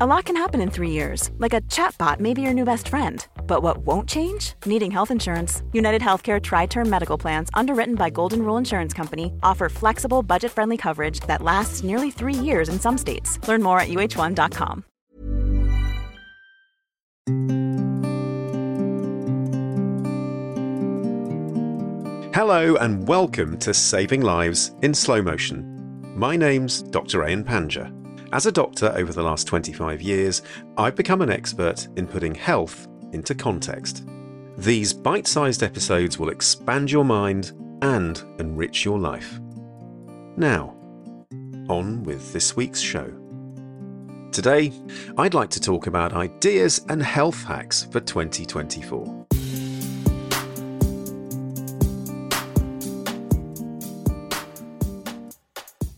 A lot can happen in 3 years, like a chatbot may be your new best friend. But what won't change? Needing health insurance. United Healthcare Tri-Term Medical Plans, underwritten by Golden Rule Insurance Company, offer flexible, budget-friendly coverage that lasts nearly 3 years in some states. Learn more at uh1.com. Hello and welcome to Saving Lives in Slow Motion. My name's Dr. Ayan Panja. As a doctor over the last 25 years, I've become an expert in putting health into context. These bite-sized episodes will expand your mind and enrich your life. Now, on with this week's show. Today, I'd like to talk about ideas and health hacks for 2024.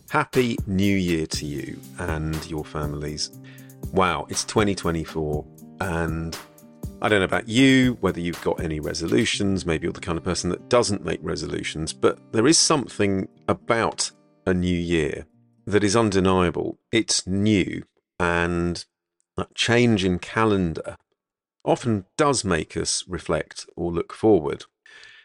Happy New Year to you and your families. Wow, it's 2024, and I don't know about you, whether you've got any resolutions. Maybe you're the kind of person that doesn't make resolutions, but there is something about a new year that is undeniable. It's new, and that change in calendar often does make us reflect or look forward.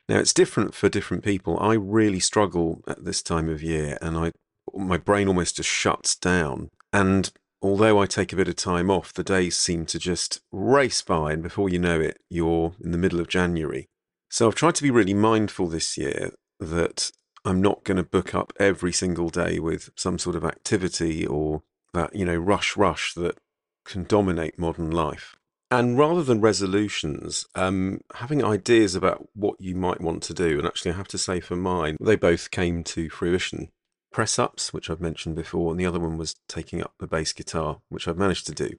Now, it's different for different people. I really struggle at this time of year, and my brain almost just shuts down. And although I take a bit of time off, the days seem to just race by, and before you know it, you're in the middle of January. So I've tried to be really mindful this year that I'm not going to book up every single day with some sort of activity or that, rush that can dominate modern life. And rather than resolutions, having ideas about what you might want to do, and actually I have to say for mine, they both came to fruition. Press-ups, which I've mentioned before, and the other one was taking up the bass guitar, which I've managed to do.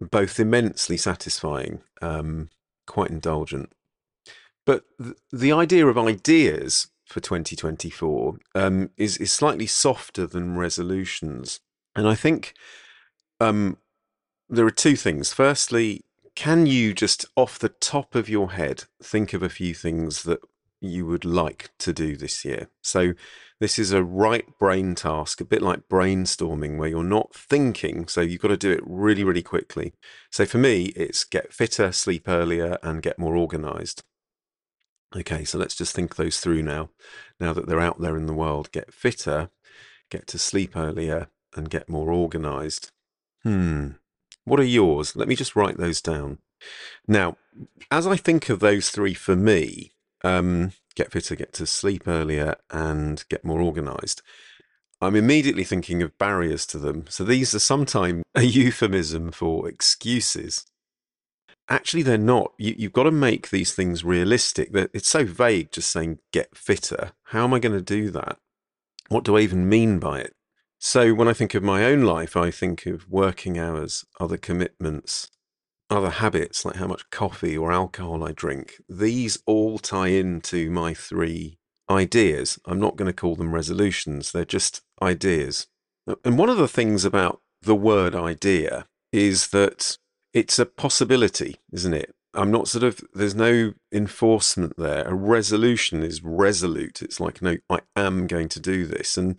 Both immensely satisfying, quite indulgent. But the idea of ideas for 2024 is slightly softer than resolutions. And I think there are two things. Firstly, can you just off the top of your head think of a few things that you would like to do this year? So this is a right brain task, a bit like brainstorming, where you're not thinking, so you've got to do it really, really quickly. So for me, it's get fitter, sleep earlier, and get more organised. Okay, so let's just think those through now that they're out there in the world. Get fitter, get to sleep earlier, and get more organised. What are yours? Let me just write those down. Now, as I think of those three for me, get fitter, get to sleep earlier, and get more organised, I'm immediately thinking of barriers to them. So these are sometimes a euphemism for excuses. Actually, they're not. You've got to make these things realistic. It's so vague just saying get fitter. How am I going to do that? What do I even mean by it? So when I think of my own life, I think of working hours, other commitments, other habits like how much coffee or alcohol I drink. These all tie into my three ideas. I'm not going to call them resolutions. They're just ideas. And one of the things about the word idea is that it's a possibility, isn't it? There's no enforcement there. A resolution is resolute. It's like, no, I am going to do this. And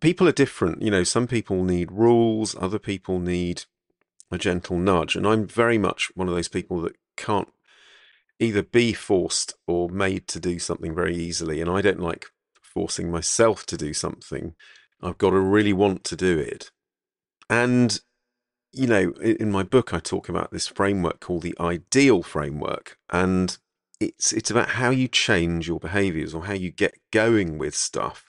people are different. Some people need rules. Other people need a gentle nudge. And I'm very much one of those people that can't either be forced or made to do something very easily. And I don't like forcing myself to do something. I've got to really want to do it. And, in my book, I talk about this framework called the IDEAL framework. And it's about how you change your behaviours or how you get going with stuff.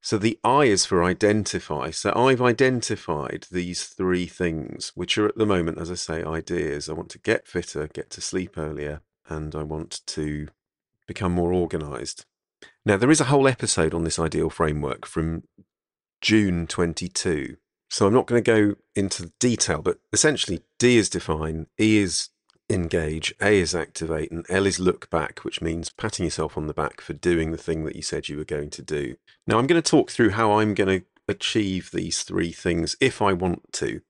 So the I is for identify. So I've identified these three things, which are at the moment, as I say, ideas. I want to get fitter, get to sleep earlier, and I want to become more organised. Now, there is a whole episode on this ideal framework from June 22. So I'm not going to go into detail, but essentially D is define, E is engage, A is activate, and L is look back, which means patting yourself on the back for doing the thing that you said you were going to do. Now, I'm going to talk through how I'm going to achieve these three things if I want to.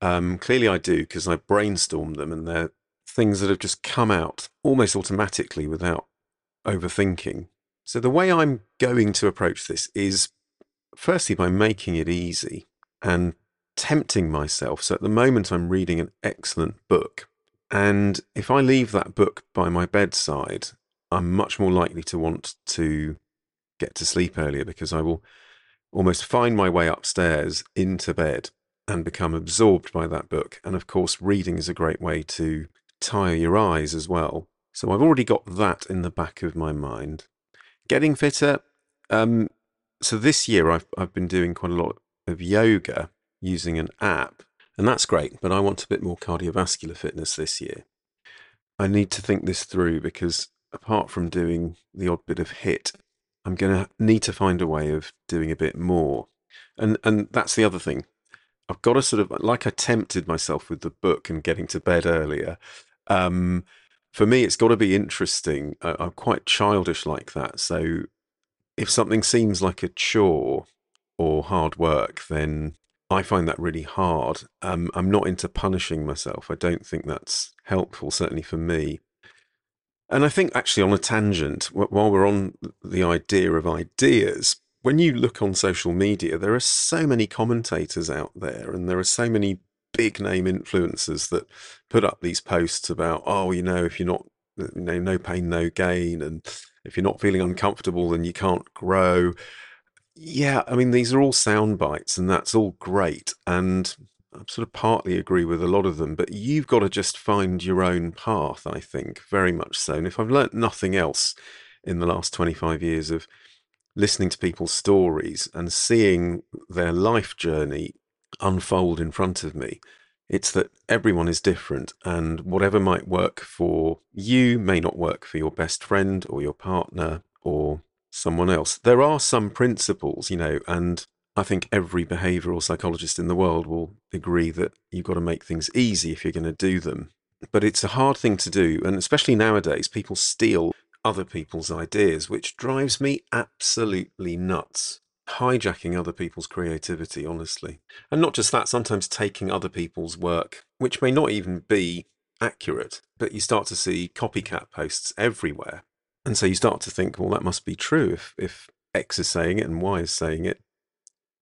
Clearly I do, because I brainstormed them, and they're things that have just come out almost automatically without overthinking. So the way I'm going to approach this is firstly by making it easy and tempting myself. So at the moment I'm reading an excellent book, and if I leave that book by my bedside, I'm much more likely to want to get to sleep earlier, because I will almost find my way upstairs into bed and become absorbed by that book. And of course, reading is a great way to tire your eyes as well. So I've already got that in the back of my mind. Getting fitter. So this year I've been doing quite a lot of yoga using an app, and that's great, but I want a bit more cardiovascular fitness this year. I need to think this through, because apart from doing the odd bit of HIIT, I'm going to need to find a way of doing a bit more. And that's the other thing. I've got to sort of, like I tempted myself with the book and getting to bed earlier. For me, it's got to be interesting. I'm quite childish like that. So if something seems like a chore or hard work, then I find that really hard. I'm not into punishing myself. I don't think that's helpful, certainly for me. And I think actually, on a tangent, while we're on the idea of ideas, when you look on social media, there are so many commentators out there, and there are so many big name influencers that put up these posts about, oh, you know, if you're not, you know, no pain, no gain. And if you're not feeling uncomfortable, then you can't grow. Yeah, I mean, these are all sound bites, and that's all great. And I sort of partly agree with a lot of them, but you've got to just find your own path, I think, very much so. And if I've learnt nothing else in the last 25 years of listening to people's stories and seeing their life journey unfold in front of me, it's that everyone is different, and whatever might work for you may not work for your best friend or your partner or someone else. There are some principles, you know, and I think every behavioural psychologist in the world will agree that you've got to make things easy if you're going to do them. But it's a hard thing to do, and especially nowadays, people steal other people's ideas, which drives me absolutely nuts. Hijacking other people's creativity, honestly. And not just that, sometimes taking other people's work, which may not even be accurate, but you start to see copycat posts everywhere. And so you start to think, well, that must be true if X is saying it and Y is saying it.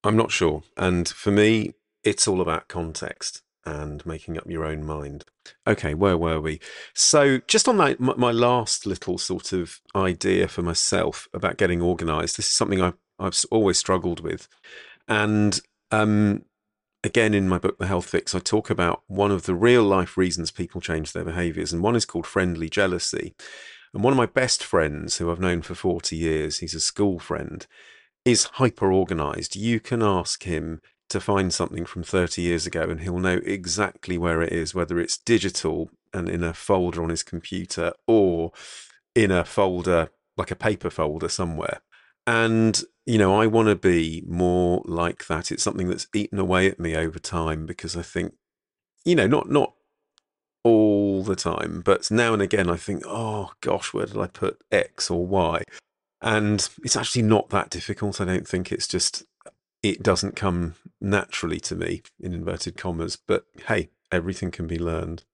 I'm not sure. And for me, it's all about context and making up your own mind. Okay, where were we? So just on that, my last little sort of idea for myself about getting organised, this is something I've always struggled with. And again, in my book, The Health Fix, I talk about one of the real life reasons people change their behaviours. And one is called friendly jealousy. And one of my best friends, who I've known for 40 years, he's a school friend, is hyper-organised. You can ask him to find something from 30 years ago and he'll know exactly where it is, whether it's digital and in a folder on his computer or in a folder, like a paper folder somewhere. And, you know, I want to be more like that. It's something that's eaten away at me over time, because I think, you know, not all the time, but now and again I think, oh gosh, where did I put X or Y? And it's actually not that difficult. I don't think. It's just, it doesn't come naturally to me, in inverted commas. But hey, everything can be learned.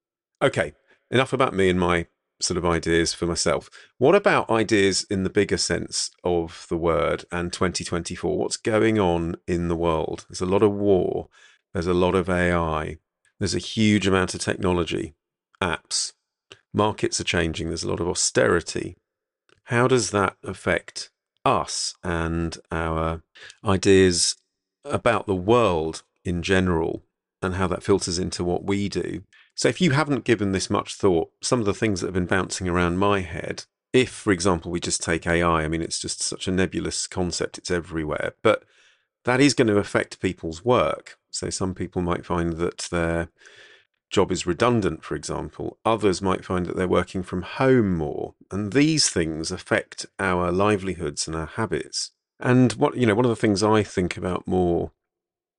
Okay, enough about me and my sort of ideas for myself. What about ideas in the bigger sense of the word and 2024? What's going on in the world? There's a lot of war. There's a lot of AI. There's a huge amount of technology, apps. Markets are changing. There's a lot of austerity. How does that affect us and our ideas about the world in general, and how that filters into what we do? So if you haven't given this much thought, some of the things that have been bouncing around my head, if, for example, we just take AI, I mean, it's just such a nebulous concept, it's everywhere, but that is going to affect people's work. So some people might find that their job is redundant, for example. Others might find that they're working from home more. And these things affect our livelihoods and our habits. And what, you know, one of the things I think about more,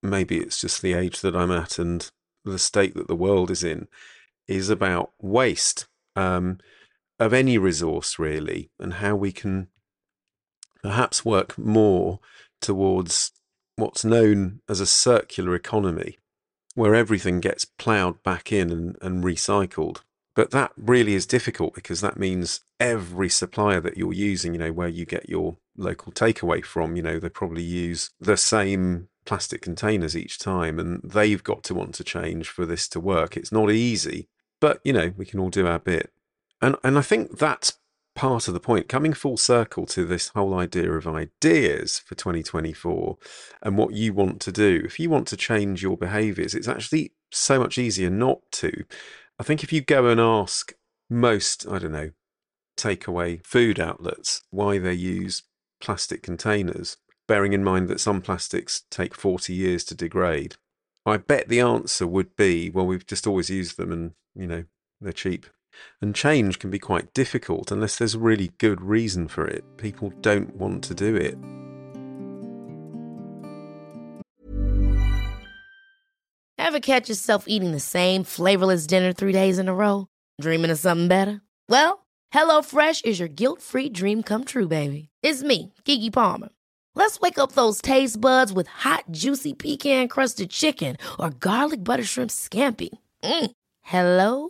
maybe it's just the age that I'm at and the state that the world is in, is about waste of any resource, really, and how we can perhaps work more towards what's known as a circular economy, where everything gets ploughed back in and recycled. But that really is difficult, because that means every supplier that you're using, you know, where you get your local takeaway from, you know, they probably use the same plastic containers each time, and they've got to want to change for this to work. It's not easy, but, you know, we can all do our bit. And I think that's part of the point, coming full circle to this whole idea of ideas for 2024 and what you want to do. If you want to change your behaviours, it's actually so much easier not to. I think if you go and ask most, I don't know, takeaway food outlets why they use plastic containers, bearing in mind that some plastics take 40 years to degrade, I bet the answer would be, well, we've just always used them and, you know, they're cheap. And change can be quite difficult unless there's a really good reason for it. People don't want to do it. Ever catch yourself eating the same flavorless dinner 3 days in a row? Dreaming of something better? Well, HelloFresh is your guilt-free dream come true, baby. It's me, Keke Palmer. Let's wake up those taste buds with hot, juicy pecan-crusted chicken or garlic butter shrimp scampi. Hello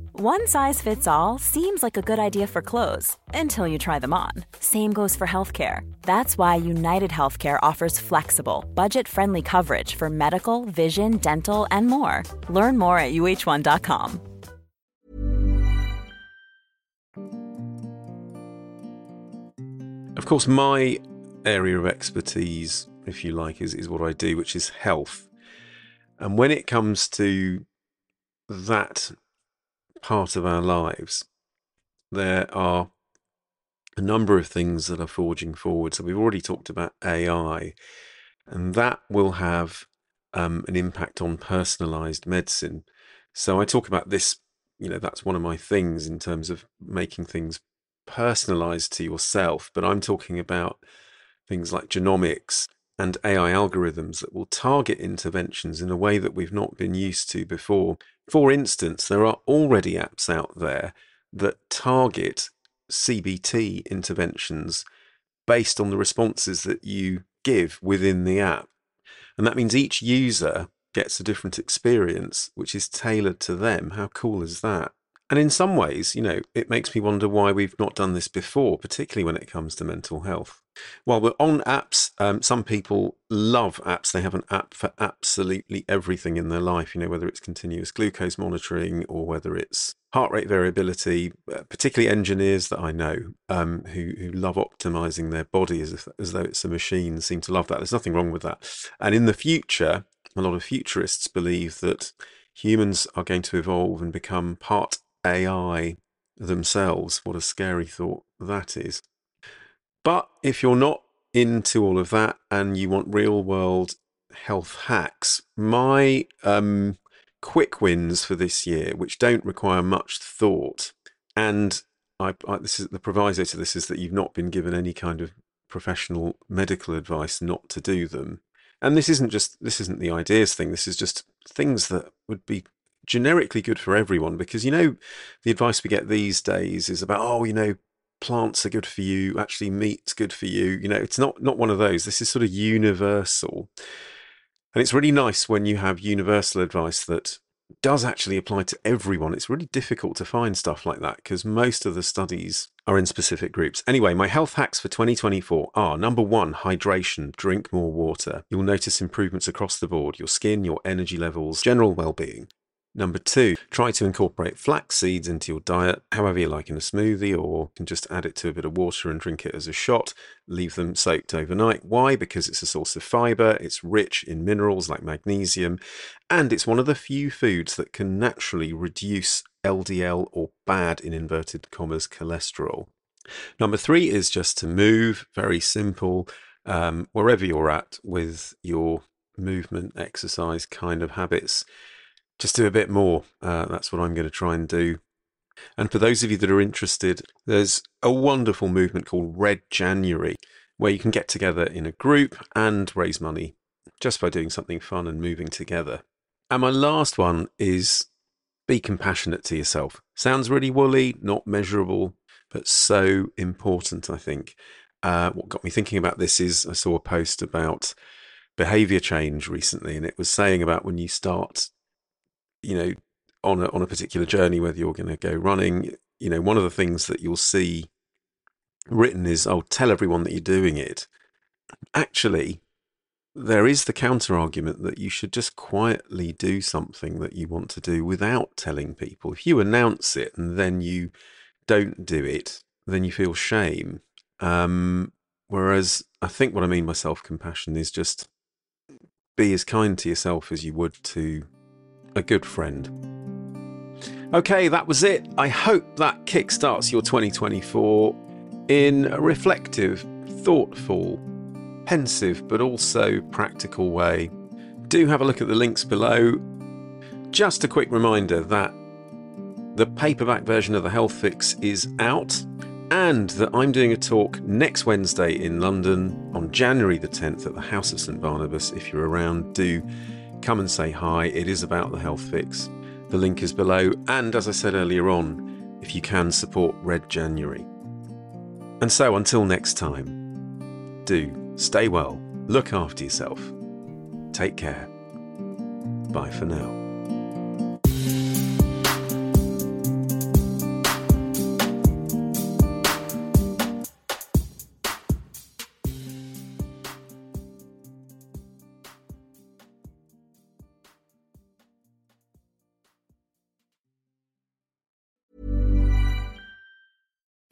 One size fits all seems like a good idea for clothes until you try them on. Same goes for healthcare. That's why United Healthcare offers flexible, budget-friendly coverage for medical, vision, dental, and more. Learn more at uh1.com. Of course, my area of expertise, if you like, is what I do, which is health. And when it comes to that part of our lives, there are a number of things that are forging forward. So we've already talked about AI, and that will have an impact on personalized medicine. So I talk about this, you know, that's one of my things in terms of making things personalized to yourself, but I'm talking about things like genomics and AI algorithms that will target interventions in a way that we've not been used to before. For instance, there are already apps out there that target CBT interventions based on the responses that you give within the app. And that means each user gets a different experience, which is tailored to them. How cool is that? And in some ways, you know, it makes me wonder why we've not done this before, particularly when it comes to mental health. While we're on apps, some people love apps. They have an app for absolutely everything in their life, you know, whether it's continuous glucose monitoring or whether it's heart rate variability, particularly engineers that I know who love optimizing their body as though it's a machine seem to love that. There's nothing wrong with that. And in the future, a lot of futurists believe that humans are going to evolve and become part AI themselves. What a scary thought that is. But if you're not into all of that and you want real world health hacks, my quick wins for this year, which don't require much thought, and I this is the proviso to this, is that you've not been given any kind of professional medical advice not to do them. And this isn't the ideas thing, this is just things that would be generically good for everyone, because, you know, the advice we get these days is about, oh, you know, plants are good for you, actually meat's good for you. You know, it's not one of those. This is sort of universal. And it's really nice when you have universal advice that does actually apply to everyone. It's really difficult to find stuff like that because most of the studies are in specific groups. Anyway, my health hacks for 2024 are: number one, hydration, drink more water. You'll notice improvements across the board, your skin, your energy levels, general well-being. Number two, try to incorporate flax seeds into your diet, however you like, in a smoothie, or you can just add it to a bit of water and drink it as a shot. Leave them soaked overnight. Why? Because it's a source of fiber, it's rich in minerals like magnesium, and it's one of the few foods that can naturally reduce LDL, or bad in inverted commas cholesterol. Number three is just to move, very simple, wherever you're at with your movement, exercise kind of habits. Just do a bit more. That's what I'm going to try and do. And for those of you that are interested, there's a wonderful movement called Red January, where you can get together in a group and raise money just by doing something fun and moving together. And my last one is be compassionate to yourself. Sounds really woolly, not measurable, but so important, I think. What got me thinking about this is I saw a post about behaviour change recently, and it was saying about when you start, you know, on a particular journey, whether you're going to go running, you know, one of the things that you'll see written is, oh, tell everyone that you're doing it. Actually, there is the counter argument that you should just quietly do something that you want to do without telling people. If you announce it and then you don't do it, then you feel shame. Whereas I think what I mean by self-compassion is just be as kind to yourself as you would to a good friend. Okay, that was it. I hope that kickstarts your 2024 in a reflective, thoughtful, pensive, but also practical way. Do have a look at the links below. Just a quick reminder that the paperback version of The Health Fix is out, and that I'm doing a talk next Wednesday in London on January the 10th at the House of St Barnabas. If you're around, do come and say hi. It is about The Health Fix. The link is below. And as I said earlier on, if you can, support Red January. And so until next time, do stay well, look after yourself, take care. Bye for now.